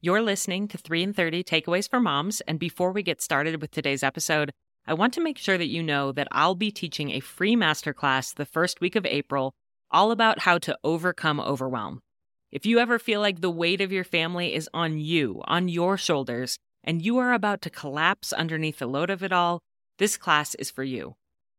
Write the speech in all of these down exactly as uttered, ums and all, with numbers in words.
You're listening to three in thirty Takeaways for Moms, and before we get started with today's episode, I want to make sure that you know that I'll be teaching a free masterclass the first week of April all about how to overcome overwhelm. If you ever feel like the weight of your family is on you, on your shoulders, and you are about to collapse underneath the load of it all, this class is for you.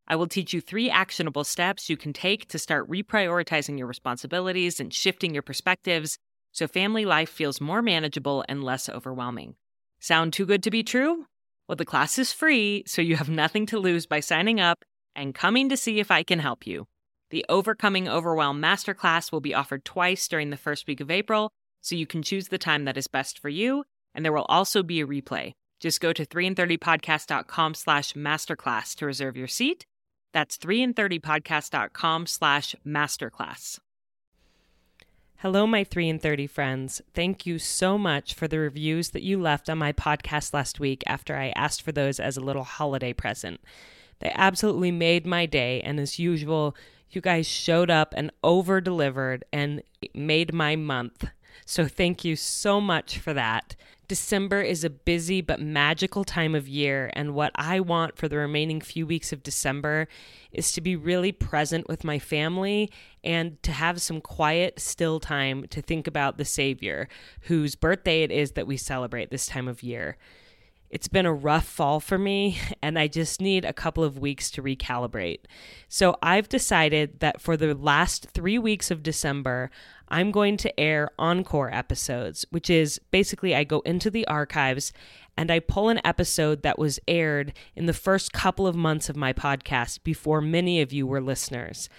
I will teach you three actionable steps you can take to start reprioritizing your responsibilities and shifting your perspectives so family life feels more manageable and less overwhelming. Sound too good to be true? Well, the class is free, so you have nothing to lose by signing up and coming to see if I can help you. The Overcoming Overwhelm Masterclass will be offered twice during the first week of April, so you can choose the time that is best for you, and there will also be a replay. Just go to three in thirty podcast dot com slash masterclass to reserve your seat. That's three in thirty podcast dot com slash masterclass. Hello, my three in thirty friends. Thank you so much for the reviews that you left on my podcast last week after I asked for those as a little holiday present. They absolutely made my day, and as usual, you guys showed up and over-delivered and made my month. So thank you so much for that. December is a busy but magical time of year, and what I want for the remaining few weeks of December is to be really present with my family and to have some quiet, still time to think about the Savior, whose birthday it is that we celebrate this time of year. It's been a rough fall for me, and I just need a couple of weeks to recalibrate. So I've decided that for the last three weeks of December, I'm going to air encore episodes, which is basically I go into the archives and I pull an episode that was aired in the first couple of months of my podcast before many of you were listeners.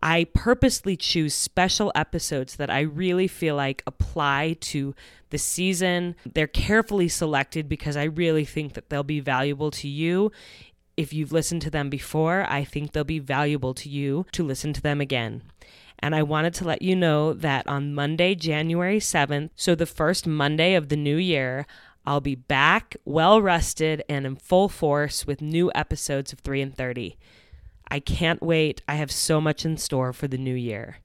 I purposely choose special episodes that I really feel like apply to the season. They're carefully selected because I really think that they'll be valuable to you. If you've listened to them before, I think they'll be valuable to you to listen to them again. And I wanted to let you know that on Monday, January seventh, so the first Monday of the new year, I'll be back, well rested, and in full force with new episodes of three in thirty. I can't wait. I have so much in store for the new year.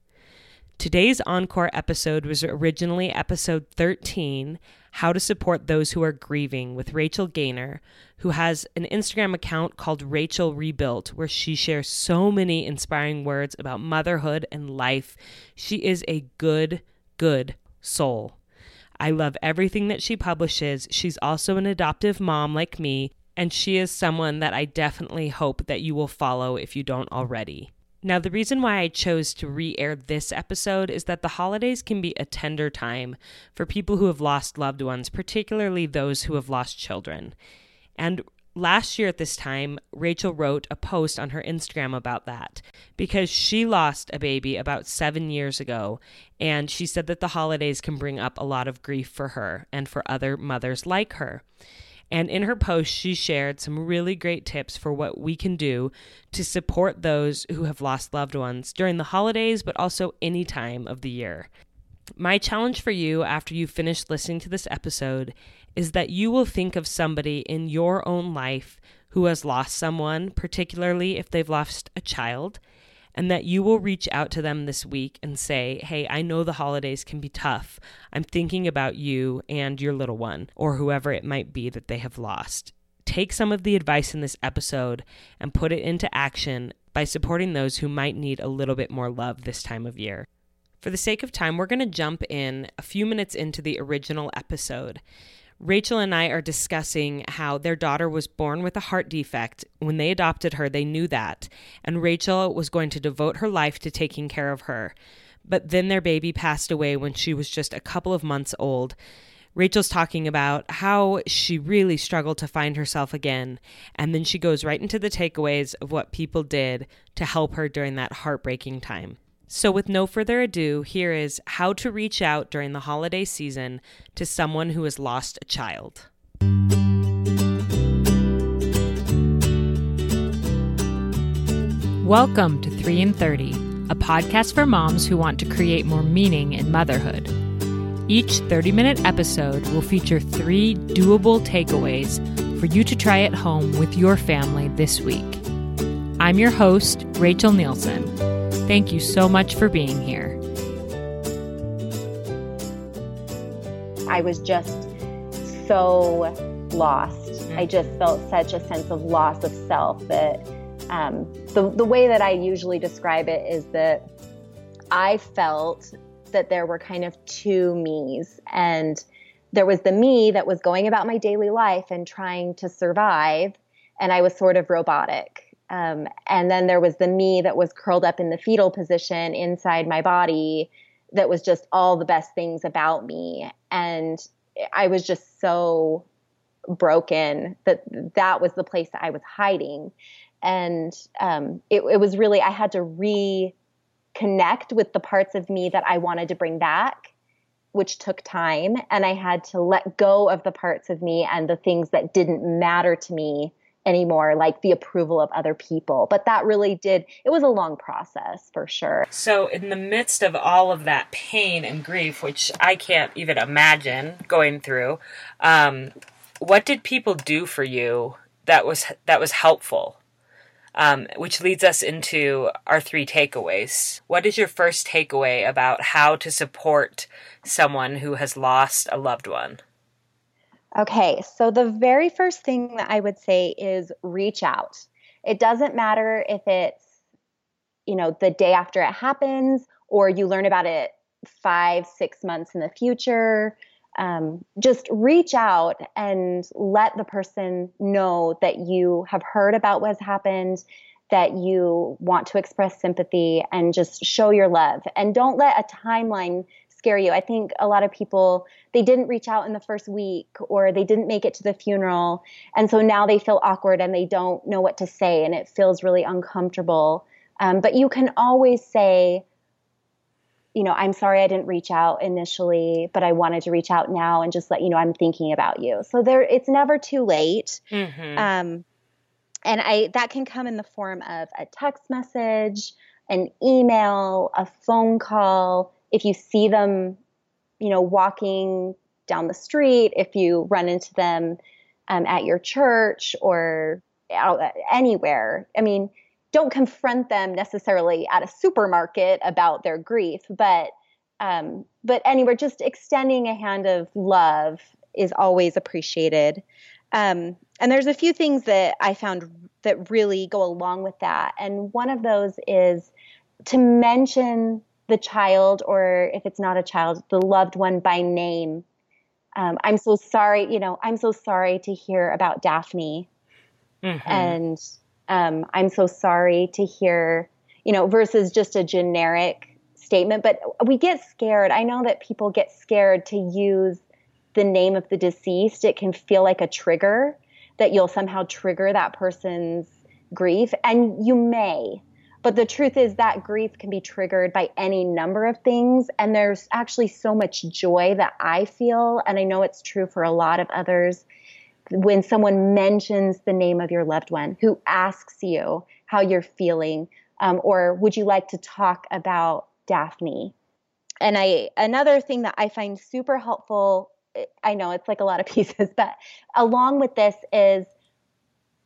Today's encore episode was originally episode thirteen, How to Support Those Who Are Grieving, with Rachel Gaynor, who has an Instagram account called Rachel Rebuilt, where she shares so many inspiring words about motherhood and life. She is a good, good soul. I love everything that she publishes. She's also an adoptive mom like me, and she is someone that I definitely hope that you will follow if you don't already. Now, the reason why I chose to re-air this episode is that the holidays can be a tender time for people who have lost loved ones, particularly those who have lost children. And last year at this time, Rachel wrote a post on her Instagram about that because she lost a baby about seven years ago, and she said that the holidays can bring up a lot of grief for her and for other mothers like her. And in her post, she shared some really great tips for what we can do to support those who have lost loved ones during the holidays, but also any time of the year. My challenge for you after you finish listening to this episode is that you will think of somebody in your own life who has lost someone, particularly if they've lost a child, and that you will reach out to them this week and say, hey, I know the holidays can be tough. I'm thinking about you and your little one, or whoever it might be that they have lost. Take some of the advice in this episode and put it into action by supporting those who might need a little bit more love this time of year. For the sake of time, we're going to jump in a few minutes into the original episode. Rachel and I are discussing how their daughter was born with a heart defect. When they adopted her, they knew that, and Rachel was going to devote her life to taking care of her. But then their baby passed away when she was just a couple of months old. Rachel's talking about how she really struggled to find herself again, and then she goes right into the takeaways of what people did to help her during that heartbreaking time. So with no further ado, here is how to reach out during the holiday season to someone who has lost a child. Welcome to three in thirty, a podcast for moms who want to create more meaning in motherhood. Each thirty-minute episode will feature three doable takeaways for you to try at home with your family this week. I'm your host, Rachel Nielsen. Thank you so much for being here. I was just so lost. Mm-hmm. I just felt such a sense of loss of self that um, the, the way that I usually describe it is that I felt that there were kind of two me's, and there was the me that was going about my daily life and trying to survive, and I was sort of robotic. Um, and then there was the me that was curled up in the fetal position inside my body that was just all the best things about me. And I was just so broken that that was the place that I was hiding. And um, it, it was really, I had to reconnect with the parts of me that I wanted to bring back, which took time, and I had to let go of the parts of me and the things that didn't matter to me anymore, like the approval of other people. But that really did, it was a long process for sure. So in the midst of all of that pain and grief, which I can't even imagine going through, um, what did people do for you that was that was helpful? Um, which leads us into our three takeaways. What is your first takeaway about how to support someone who has lost a loved one? Okay, so the very first thing that I would say is reach out. It doesn't matter if it's, you know, the day after it happens or you learn about it five, six months in the future. Um, just reach out and let the person know that you have heard about what's happened, that you want to express sympathy, and just show your love. And don't let a timeline scare you. I think a lot of people, they didn't reach out in the first week or they didn't make it to the funeral. And so now they feel awkward and they don't know what to say and it feels really uncomfortable. Um, but you can always say, you know, I'm sorry I didn't reach out initially, but I wanted to reach out now and just let you know I'm thinking about you. So there, it's never too late. Mm-hmm. Um, and I that can come in the form of a text message, an email, a phone call. If you see them, you know, walking down the street, if you run into them um, at your church or out, anywhere, I mean, don't confront them necessarily at a supermarket about their grief, but um, but anywhere, just extending a hand of love is always appreciated. Um, and there's a few things that I found that really go along with that. And one of those is to mention the child, or if it's not a child, the loved one by name. Um, I'm so sorry, you know, I'm so sorry to hear about Daphne. Mm-hmm. And Um, I'm so sorry to hear, you know, versus just a generic statement. But we get scared. I know that people get scared to use the name of the deceased. It can feel like a trigger, that you'll somehow trigger that person's grief. And you may. But the truth is that grief can be triggered by any number of things. And there's actually so much joy that I feel, and I know it's true for a lot of others, when someone mentions the name of your loved one, who asks you how you're feeling, um, or would you like to talk about Daphne? And I, another thing that I find super helpful, I know it's like a lot of pieces, but along with this is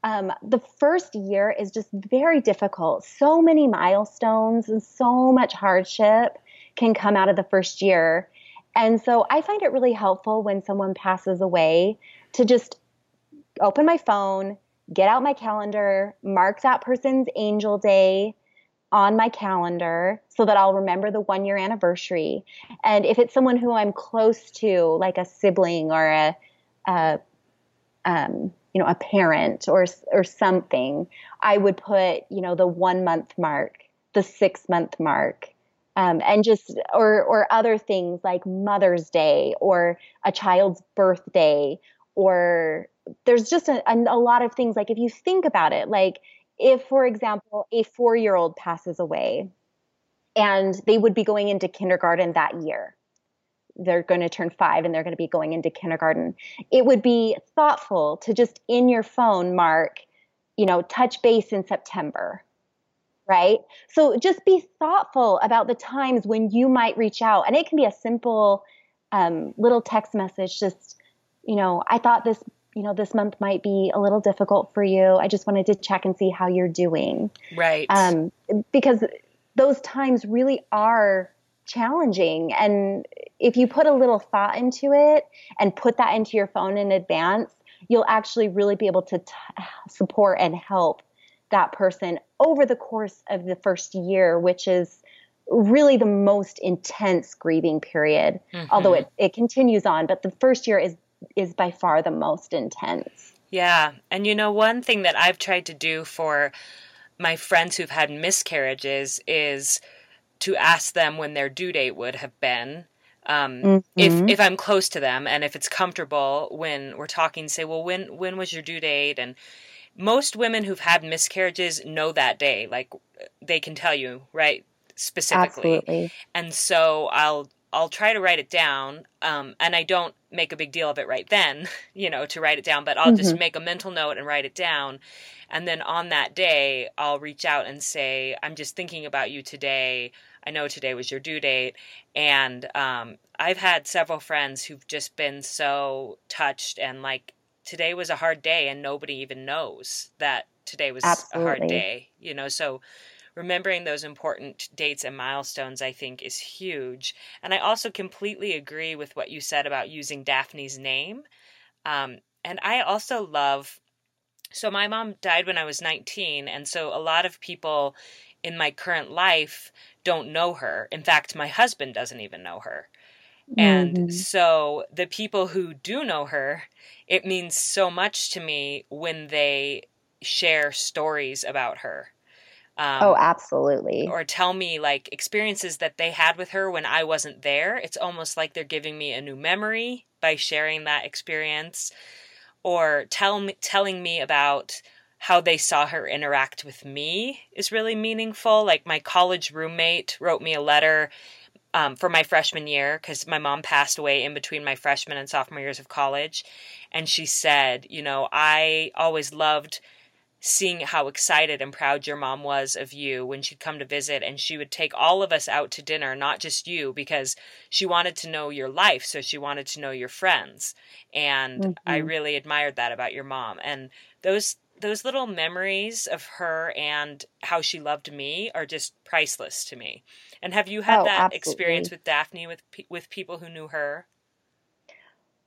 um, the first year is just very difficult. So many milestones and so much hardship can come out of the first year. And so I find it really helpful when someone passes away to just open my phone, get out my calendar, mark that person's angel day on my calendar so that I'll remember the one year anniversary. And if it's someone who I'm close to, like a sibling or a, a um, you know, a parent or, or something, I would put, you know, the one month mark, the six month mark, um, and just, or, or other things like Mother's Day or a child's birthday. Or there's just a, a lot of things, like if you think about it, like if, for example, a four-year-old passes away and they would be going into kindergarten that year, they're going to turn five and they're going to be going into kindergarten. It would be thoughtful to just in your phone mark, you know, touch base in September, right? So just be thoughtful about the times when you might reach out. And it can be a simple um, little text message, just, you know, I thought this, you know, this month might be a little difficult for you. I just wanted to check and see how you're doing. Right. Um, because those times really are challenging. And if you put a little thought into it and put that into your phone in advance, you'll actually really be able to t- support and help that person over the course of the first year, which is really the most intense grieving period, mm-hmm. although it, it continues on. But the first year is is by far the most intense. Yeah. And, you know, one thing that I've tried to do for my friends who've had miscarriages is to ask them when their due date would have been. Um, mm-hmm. if, if I'm close to them and if it's comfortable when we're talking, say, well, when, when was your due date? And most women who've had miscarriages know that day, like they can tell you, right. Specifically. Absolutely. And so I'll, I'll try to write it down. Um, and I don't make a big deal of it right then, you know, to write it down, but I'll mm-hmm. just make a mental note and write it down. And then on that day, I'll reach out and say, I'm just thinking about you today. I know today was your due date. And um, I've had several friends who've just been so touched and like, today was a hard day and nobody even knows that today was Absolutely. A hard day, you know? So remembering those important dates and milestones, I think, is huge. And I also completely agree with what you said about using Daphne's name. Um, and I also love, so my mom died when I was nineteen. And so a lot of people in my current life don't know her. In fact, my husband doesn't even know her. And mm-hmm. so the people who do know her, it means so much to me when they share stories about her. Um, oh, absolutely. Or tell me like experiences that they had with her when I wasn't there. It's almost like they're giving me a new memory by sharing that experience or tell me, telling me about how they saw her interact with me is really meaningful. Like my college roommate wrote me a letter um, for my freshman year because my mom passed away in between my freshman and sophomore years of college. And she said, you know, I always loved seeing how excited and proud your mom was of you when she'd come to visit. And she would take all of us out to dinner, not just you, because she wanted to know your life. So she wanted to know your friends. And mm-hmm. I really admired that about your mom. And those Those little memories of her and how she loved me are just priceless to me. And have you had oh, that absolutely. Experience with Daphne, with with people who knew her?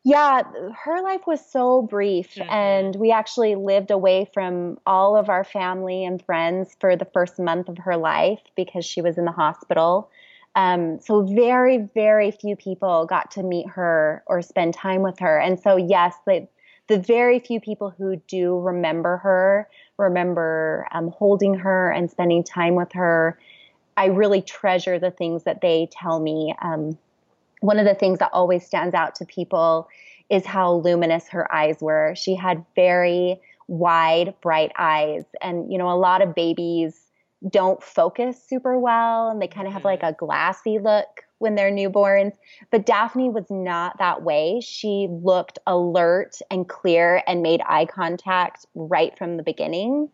Yeah, her life was so brief. Mm-hmm. And we actually lived away from all of our family and friends for the first month of her life because she was in the hospital. Um, so very, very few people got to meet her or spend time with her. And so, yes, they the very few people who do remember her, remember um, holding her and spending time with her. I really treasure the things that they tell me. Um, one of the things that always stands out to people is how luminous her eyes were. She had very wide, bright eyes. And, you know, a lot of babies don't focus super well and they kind of have like a glassy look when they're newborns. But Daphne was not that way. She looked alert and clear and made eye contact right from the beginning.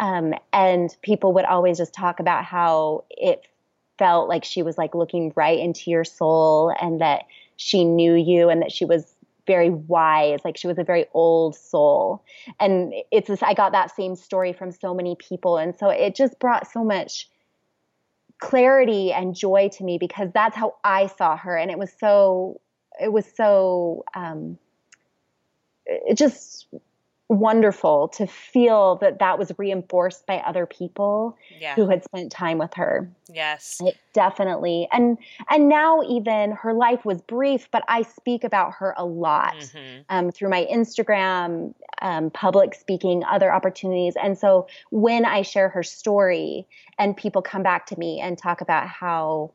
Um, and people would always just talk about how it felt like she was like looking right into your soul and that she knew you and that she was very wise. Like she was a very old soul. And it's this, I got that same story from so many people. And so it just brought so much clarity and joy to me because that's how I saw her. And it was so, it was so, um, it just wonderful to feel that that was reinforced by other people yeah. who had spent time with her. Yes, it definitely. And, and now even her life was brief, but I speak about her a lot, mm-hmm. um, through my Instagram, um, public speaking, other opportunities. And so when I share her story and people come back to me and talk about how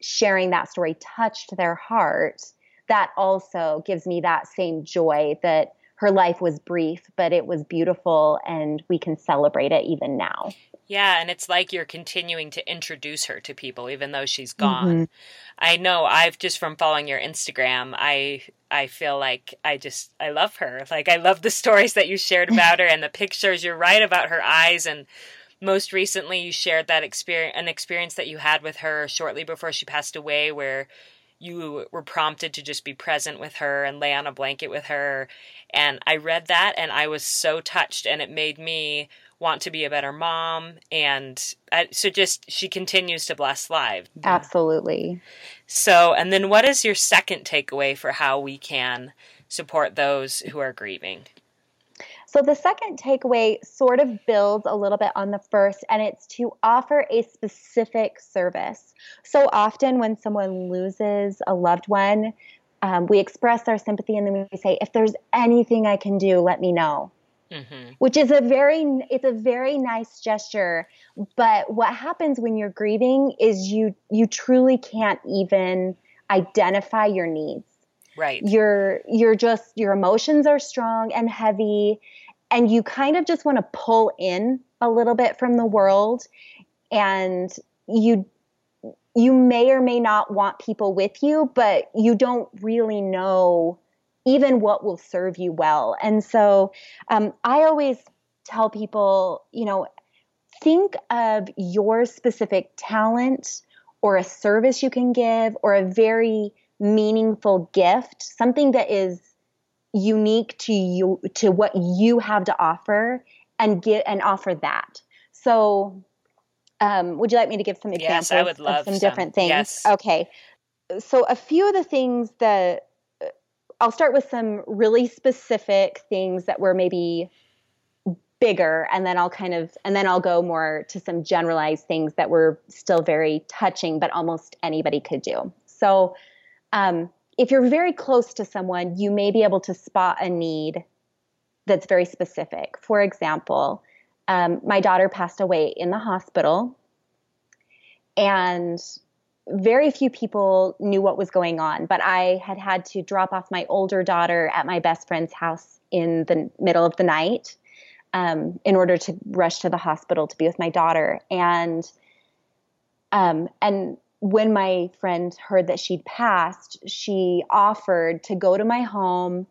sharing that story touched their heart, that also gives me that same joy that her life was brief, but it was beautiful, and we can celebrate it even now. Yeah, and it's like you're continuing to introduce her to people, even though she's gone. Mm-hmm. I know. I've just from following your Instagram, I I feel like I just I love her. Like I love the stories that you shared about her and the pictures. You're right about her eyes, and most recently you shared that experience, an experience that you had with her shortly before she passed away, where you were prompted to just be present with her and lay on a blanket with her. And I read that and I was so touched and it made me want to be a better mom. And I, so just, she continues to bless lives. Absolutely. So, and then what is your second takeaway for how we can support those who are grieving? So the second takeaway sort of builds a little bit on the first, and it's to offer a specific service. So often when someone loses a loved one, um, we express our sympathy and then we say, if there's anything I can do, let me know. Mm-hmm. Which is a very, it's a very nice gesture. But what happens when you're grieving is you, you truly can't even identify your needs. Right. You're, you're just, your emotions are strong and heavy, and you kind of just want to pull in a little bit from the world, and you, you may or may not want people with you, but you don't really know even what will serve you well. And so, um, I always tell people, you know, think of your specific talent or a service you can give or a very meaningful gift, something that is unique to you, to what you have to offer, and get and offer that. So, um, would you like me to give some examples? Yes, I would love of some, some different things. Yes. Okay. So a few of the things that I'll start with, some really specific things that were maybe bigger, and then I'll kind of, and then I'll go more to some generalized things that were still very touching, but almost anybody could do. So, Um, if you're very close to someone, you may be able to spot a need that's very specific. For example, um, my daughter passed away in the hospital, and very few people knew what was going on, but I had had to drop off my older daughter at my best friend's house in the middle of the night, um, in order to rush to the hospital to be with my daughter. And, um, and when my friend heard that she'd passed, she offered to go to my home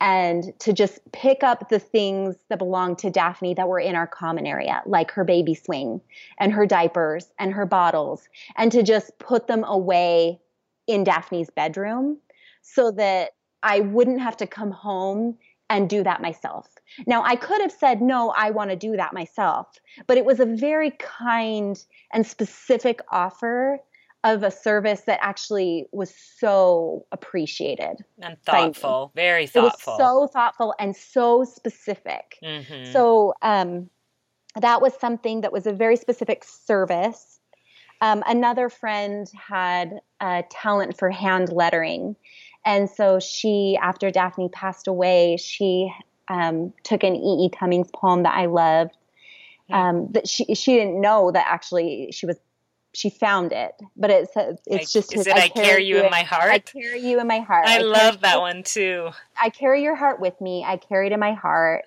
and to just pick up the things that belonged to Daphne that were in our common area, like her baby swing and her diapers and her bottles, and to just put them away in Daphne's bedroom so that I wouldn't have to come home and do that myself. Now, I could have said, no, I want to do that myself, but it was a very kind and specific offer of a service that actually was so appreciated. And thoughtful, very thoughtful. It was so thoughtful and so specific. Mm-hmm. So um, that was something that was a very specific service. Um, another friend had a talent for hand lettering. And so she, after Daphne passed away, she um, took an E E. Cummings poem that I loved. Um, that she, she didn't know that actually she was She found it, but it's it's just his, is it, I, I carry, carry you in my heart. I carry you in my heart. I, I love that you. one too. I carry your heart with me. I carry it in my heart.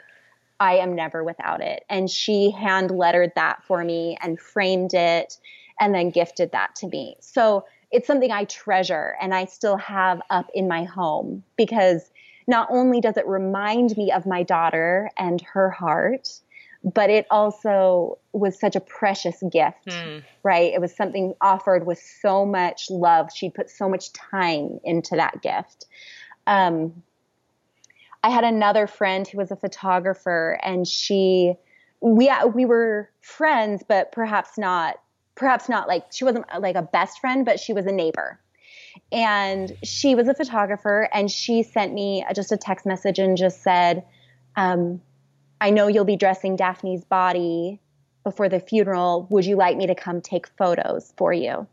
I am never without it. And she hand lettered that for me and framed it, and then gifted that to me. So it's something I treasure, and I still have up in my home, because not only does it remind me of my daughter and her heart, but it also was such a precious gift, mm. right? It was something offered with so much love. She put so much time into that gift. Um, I had another friend who was a photographer, and she, we, we were friends, but perhaps not, perhaps not like, she wasn't like a best friend, but she was a neighbor. And she was a photographer, and she sent me just a text message and just said, um, I know you'll be dressing Daphne's body before the funeral. Would you like me to come take photos for you?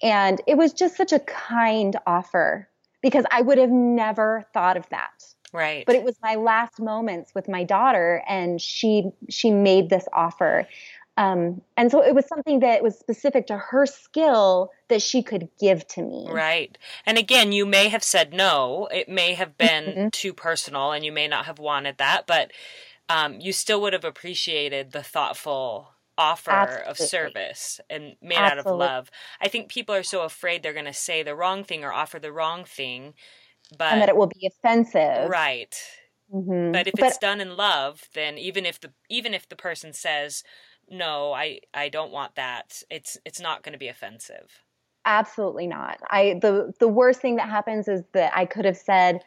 And it was just such a kind offer, because I would have never thought of that. Right. But it was my last moments with my daughter, and she she made this offer. Um, and so it was something that was specific to her skill that she could give to me. Right. And again, you may have said no. It may have been mm-hmm. too personal, and you may not have wanted that, but um, you still would have appreciated the thoughtful offer Absolutely. Of service and made Absolutely. Out of love. I think people are so afraid they're going to say the wrong thing or offer the wrong thing. But, and that it will be offensive. Right. Mm-hmm. But if but, it's done in love, then even if the even if the person says, no, I, I don't want that, It's it's not going to be offensive. Absolutely not. I the the worst thing that happens is that I could have said,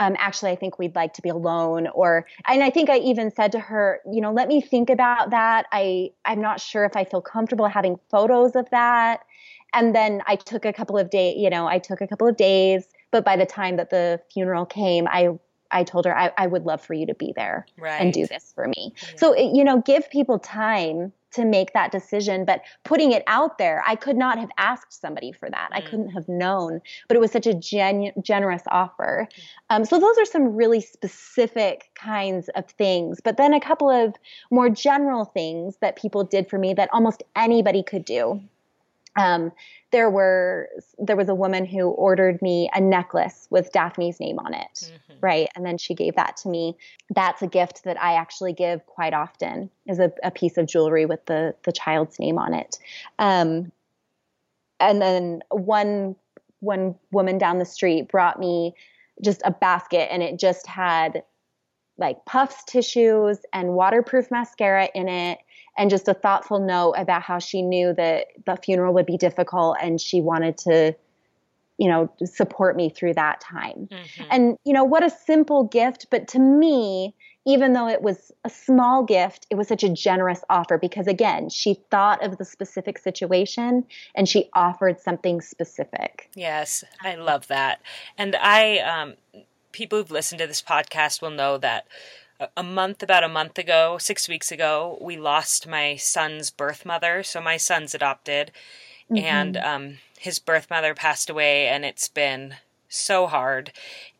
um, actually, I think we'd like to be alone. Or, and I think I even said to her, you know, let me think about that. I, I'm not sure if I feel comfortable having photos of that. And then I took a couple of days, you know, I took a couple of days, but by the time that the funeral came, I, I told her I, I would love for you to be there right. and do this for me. Yeah. So, you know, give people time to make that decision, but putting it out there, I could not have asked somebody for that. Mm. I couldn't have known, but it was such a genu- generous offer. Mm. Um, so those are some really specific kinds of things, but then a couple of more general things that people did for me that almost anybody could do. Um, there were, there was a woman who ordered me a necklace with Daphne's name on it. Mm-hmm. Right. And then she gave that to me. That's a gift that I actually give quite often, is a, a piece of jewelry with the, the child's name on it. Um, and then one, one woman down the street brought me just a basket, and it just had like puffs, tissues, and waterproof mascara in it. And just a thoughtful note about how she knew that the funeral would be difficult, and she wanted to, you know, support me through that time. Mm-hmm. And, you know, what a simple gift. But to me, even though it was a small gift, it was such a generous offer, because, again, she thought of the specific situation and she offered something specific. Yes, I love that. And I, um, people who've listened to this podcast will know that A month, about a month ago, six weeks ago, we lost my son's birth mother. So my son's adopted, mm-hmm. and um, his birth mother passed away, and it's been so hard.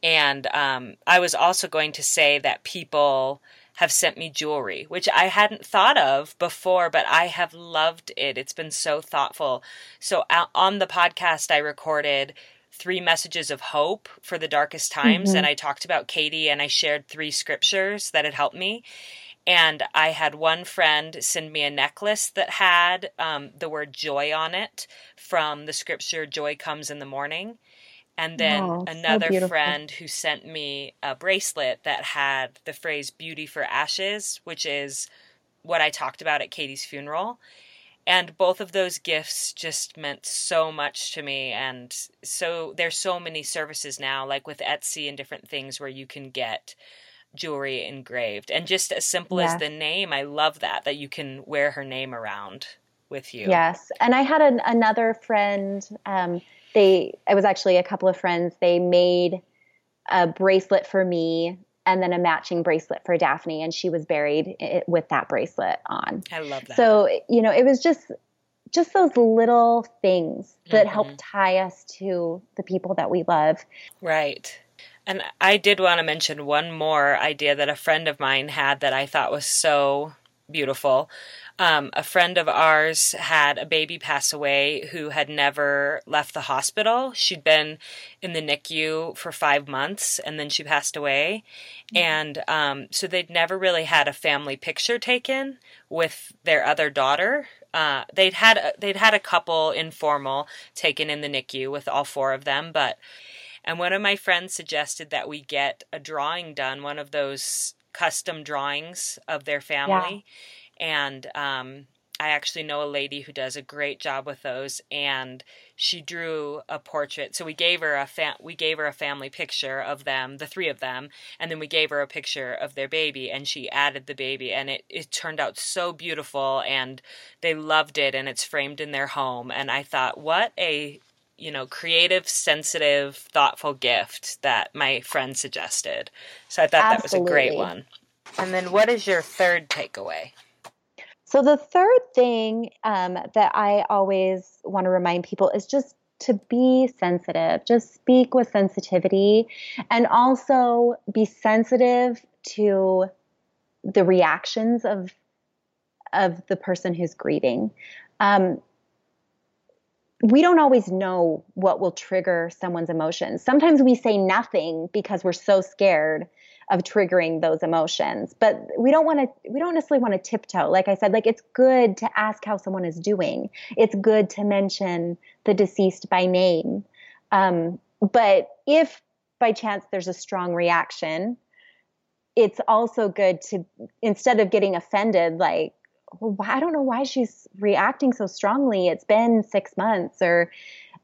And um, I was also going to say that people have sent me jewelry, which I hadn't thought of before, but I have loved it. It's been so thoughtful. So on the podcast, I recorded three messages of hope for the darkest times. Mm-hmm. And I talked about Katie, and I shared three scriptures that had helped me. And I had one friend send me a necklace that had um, the word joy on it from the scripture, joy comes in the morning. And then oh, another so friend who sent me a bracelet that had the phrase beauty for ashes, which is what I talked about at Katie's funeral. And both of those gifts just meant so much to me. And so there's so many services now, like with Etsy and different things, where you can get jewelry engraved. And just as simple yeah. as the name, I love that, that you can wear her name around with you. Yes. And I had an, another friend, um, they, it was actually a couple of friends, they made a bracelet for me, and then a matching bracelet for Daphne, and she was buried with that bracelet on. I love that. So, you know, it was just just those little things that mm-hmm. help tie us to the people that we love. Right. And I did want to mention one more idea that a friend of mine had that I thought was so beautiful. Um, a friend of ours had a baby pass away who had never left the hospital. She'd been in the N I C U for five months, and then she passed away. Mm-hmm. And um, so they'd never really had a family picture taken with their other daughter. Uh, they'd had a, they'd had a couple informal taken in the N I C U with all four of them, but and one of my friends suggested that we get a drawing done, one of those custom drawings of their family. Yeah. And um, I actually know a lady who does a great job with those, and she drew a portrait. So we gave her a fa- we gave her a family picture of them, the three of them, and then we gave her a picture of their baby, and she added the baby, and it, it turned out so beautiful, and they loved it, and it's framed in their home. And I thought, what a, you know, creative, sensitive, thoughtful gift that my friend suggested. So I thought Absolutely. That was a great one. And then what is your third takeaway? So the third thing um, that I always want to remind people is just to be sensitive, just speak with sensitivity, and also be sensitive to the reactions of, of the person who's grieving. Um, we don't always know what will trigger someone's emotions. Sometimes we say nothing because we're so scared of triggering those emotions, but we don't want to, we don't necessarily want to tiptoe. Like I said, like it's good to ask how someone is doing. It's good to mention the deceased by name. Um, but if by chance there's a strong reaction, it's also good to, instead of getting offended, like, well, I don't know why she's reacting so strongly. It's been six months or,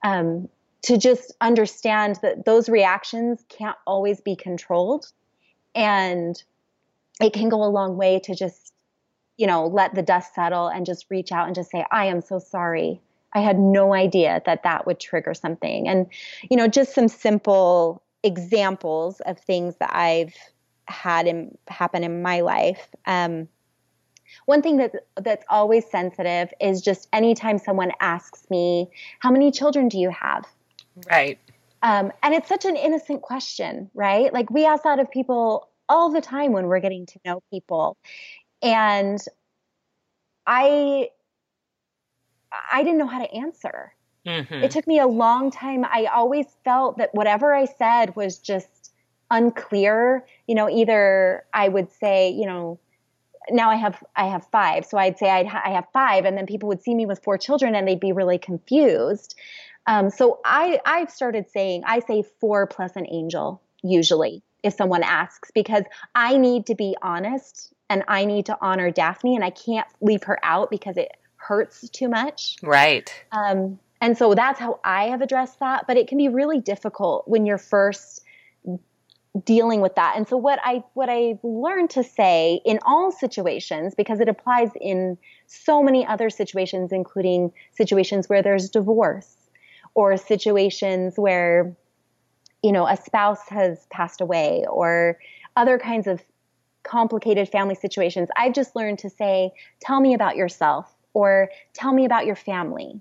um, to just understand that those reactions can't always be controlled. And it can go a long way to just, you know, let the dust settle and just reach out and just say, I am so sorry. I had no idea that that would trigger something. And, you know, just some simple examples of things that I've had in, happen in my life. Um, one thing that that's always sensitive is just anytime someone asks me, how many children do you have? Right. Um, and it's such an innocent question, right? Like, we ask that of people all the time when we're getting to know people. And I, I didn't know how to answer. Mm-hmm. It took me a long time. I always felt that whatever I said was just unclear. You know, either I would say, you know, now I have, I have five. So I'd say I'd ha- I have five. And then people would see me with four children and they'd be really confused. Um, so I, I've started saying, I say four plus an angel usually if someone asks, because I need to be honest and I need to honor Daphne, and I can't leave her out because it hurts too much. Right. Um, and so that's how I have addressed that, but it can be really difficult when you're first dealing with that. And so what I, what I learned to say in all situations, because it applies in so many other situations, including situations where there's divorce or situations where, you know, a spouse has passed away or other kinds of complicated family situations, I've just learned to say, tell me about yourself, or tell me about your family.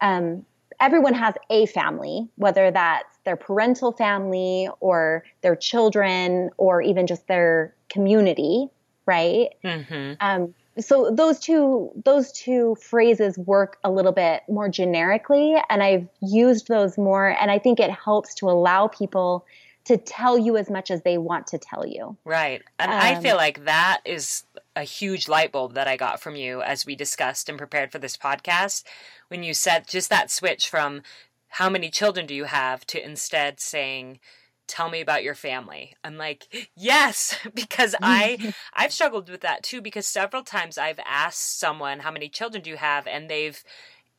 Um, everyone has a family, whether that's their parental family or their children or even just their community, right? Mm-hmm. Um, so those two, those two phrases work a little bit more generically, and I've used those more, and I think it helps to allow people to tell you as much as they want to tell you. Right. And um, I feel like that is a huge light bulb that I got from you as we discussed and prepared for this podcast, when you said just that switch from how many children do you have to instead saying, tell me about your family. I'm like, yes, because I, I've struggled with that too, because several times I've asked someone, how many children do you have? And they've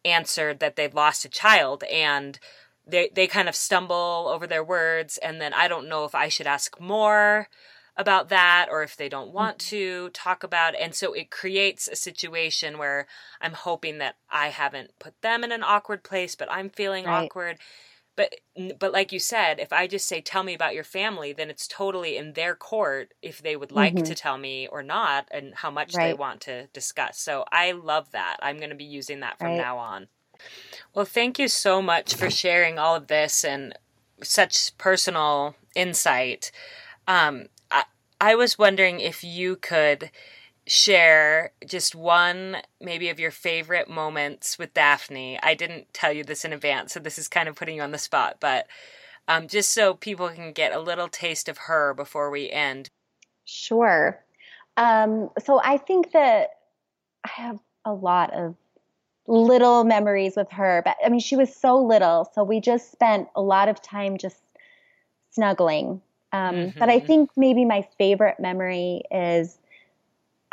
answered that they've lost a child, and They they kind of stumble over their words, and then I don't know if I should ask more about that or if they don't want to talk about it. And so it creates a situation where I'm hoping that I haven't put them in an awkward place, but I'm feeling right. awkward. But but like you said, if I just say, tell me about your family, then it's totally in their court if they would like mm-hmm. to tell me or not, and how much right. they want to discuss. So I love that. I'm going to be using that from right. now on. Well, thank you so much for sharing all of this and such personal insight. Um, I, I was wondering if you could share just one, maybe of your favorite moments with Daphne. I didn't tell you this in advance, so this is kind of putting you on the spot, but um, just so people can get a little taste of her before we end. Sure. Um, so I think that I have a lot of little memories with her, but I mean, she was so little. So we just spent a lot of time just snuggling. Um, mm-hmm. But I think maybe my favorite memory is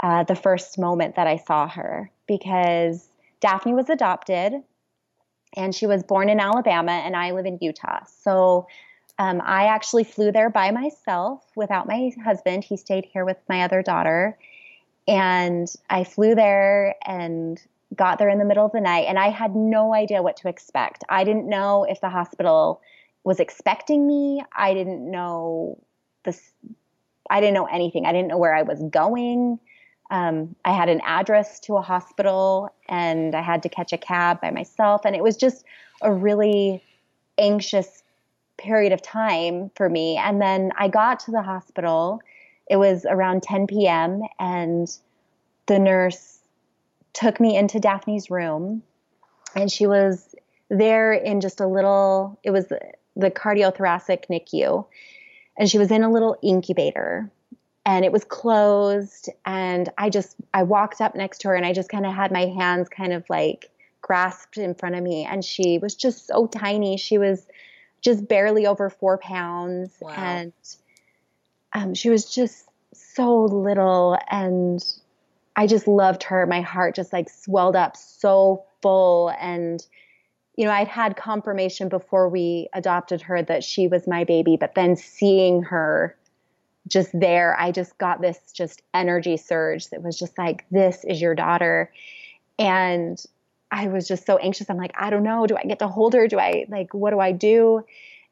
uh, the first moment that I saw her, because Daphne was adopted and she was born in Alabama and I live in Utah. So um, I actually flew there by myself without my husband. He stayed here with my other daughter, and I flew there and got there in the middle of the night, and I had no idea what to expect. I didn't know if the hospital was expecting me. I didn't know this. I didn't know anything. I didn't know where I was going. Um, I had an address to a hospital, and I had to catch a cab by myself. And it was just a really anxious period of time for me. And then I got to the hospital. It was around ten p.m. and the nurse took me into Daphne's room, and she was there in just a little, it was the, the cardiothoracic N I C U, and she was in a little incubator, and it was closed. And I just, I walked up next to her, and I just kind of had my hands kind of like grasped in front of me. And she was just so tiny. She was just barely over four pounds. Wow. And um, she was just so little, and I just loved her. My heart just like swelled up so full, and you know, I'd had confirmation before we adopted her that she was my baby, but then seeing her just there, I just got this just energy surge that was just like, this is your daughter. And I was just so anxious. I'm like, I don't know. Do I get to hold her? Do I like, what do I do?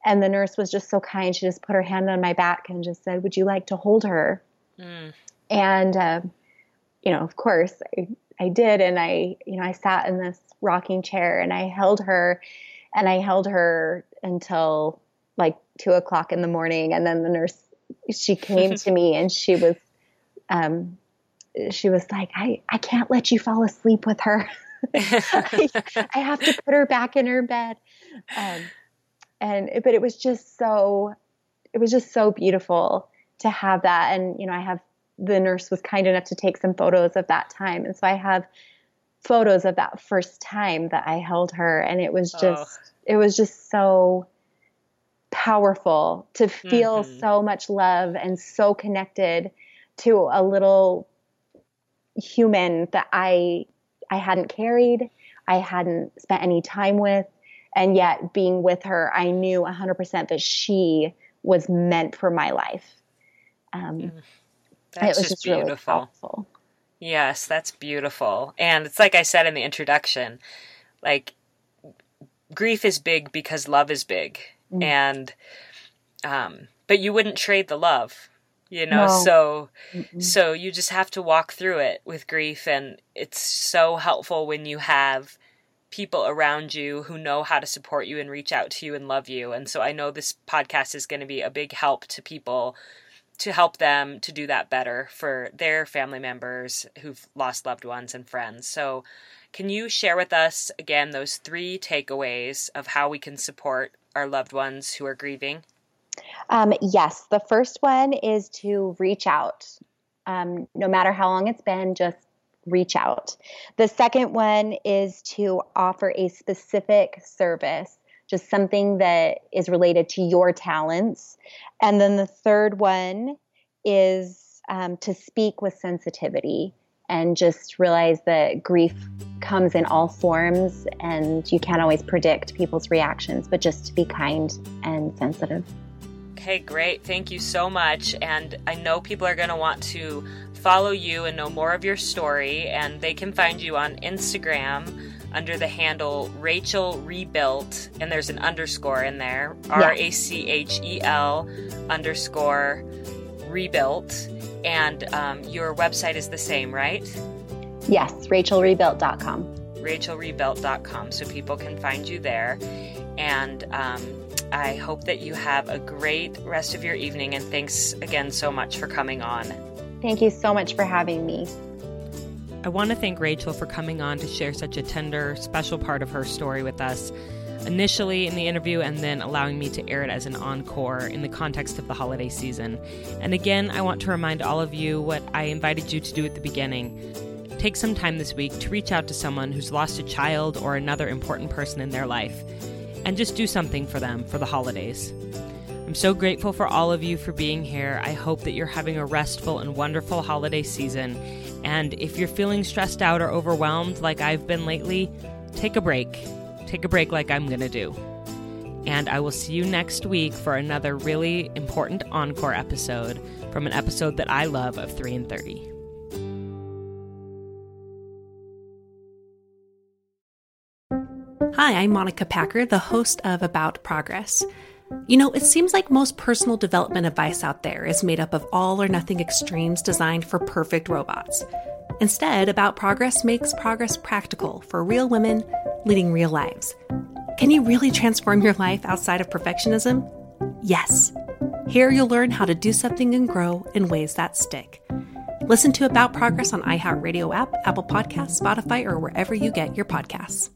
And the nurse was just so kind. She just put her hand on my back and just said, would you like to hold her? Mm. And, uh, you know, of course I, I did. And I, you know, I sat in this rocking chair and I held her and I held her until like two o'clock in the morning. And then the nurse, she came to me and she was, um, she was like, I, I can't let you fall asleep with her. I, I have to put her back in her bed. Um, and, but it was just so, it was just so beautiful to have that. And, you know, I have, the nurse was kind enough to take some photos of that time. And so I have photos of that first time that I held her. And it was just, oh. it was just so powerful to feel mm-hmm. so much love and so connected to a little human that I, I hadn't carried. I hadn't spent any time with. And yet being with her, I knew a hundred percent that she was meant for my life. Um, mm. That's it was just beautiful. Really yes, that's beautiful. And it's like I said in the introduction, like grief is big because love is big. Mm. And, um, but you wouldn't trade the love, you know? No. So, Mm-mm. so you just have to walk through it with grief. And it's so helpful when you have people around you who know how to support you and reach out to you and love you. And so I know this podcast is going to be a big help to people to help them to do that better for their family members who've lost loved ones and friends. So can you share with us, again, those three takeaways of how we can support our loved ones who are grieving? Um, yes. The first one is to reach out. Um, no matter how long it's been, just reach out. The second one is to offer a specific service, just something that is related to your talents. And then the third one is um, to speak with sensitivity and just realize that grief comes in all forms and you can't always predict people's reactions, but just to be kind and sensitive. Okay, great. Thank you so much. And I know people are going to want to follow you and know more of your story, and they can find you on Instagram under the handle Rachel Rebuilt, and there's an underscore in there, R A C H E L underscore Rebuilt, and um, your website is the same, right? Yes, Rachel Rebuilt dot com. Rachel Rebuilt dot com, so people can find you there, and um, I hope that you have a great rest of your evening, and thanks again so much for coming on. Thank you so much for having me. I want to thank Rachel for coming on to share such a tender, special part of her story with us, initially in the interview and then allowing me to air it as an encore in the context of the holiday season. And again, I want to remind all of you what I invited you to do at the beginning. Take some time this week to reach out to someone who's lost a child or another important person in their life, and just do something for them for the holidays. I'm so grateful for all of you for being here. I hope that you're having a restful and wonderful holiday season. And if you're feeling stressed out or overwhelmed like I've been lately, take a break. Take a break like I'm going to do. And I will see you next week for another really important encore episode from an episode that I love of three in thirty. Hi, I'm Monica Packer, the host of About Progress. You know, it seems like most personal development advice out there is made up of all or nothing extremes designed for perfect robots. Instead, About Progress makes progress practical for real women leading real lives. Can you really transform your life outside of perfectionism? Yes. Here you'll learn how to do something and grow in ways that stick. Listen to About Progress on iHeartRadio app, Apple Podcasts, Spotify, or wherever you get your podcasts.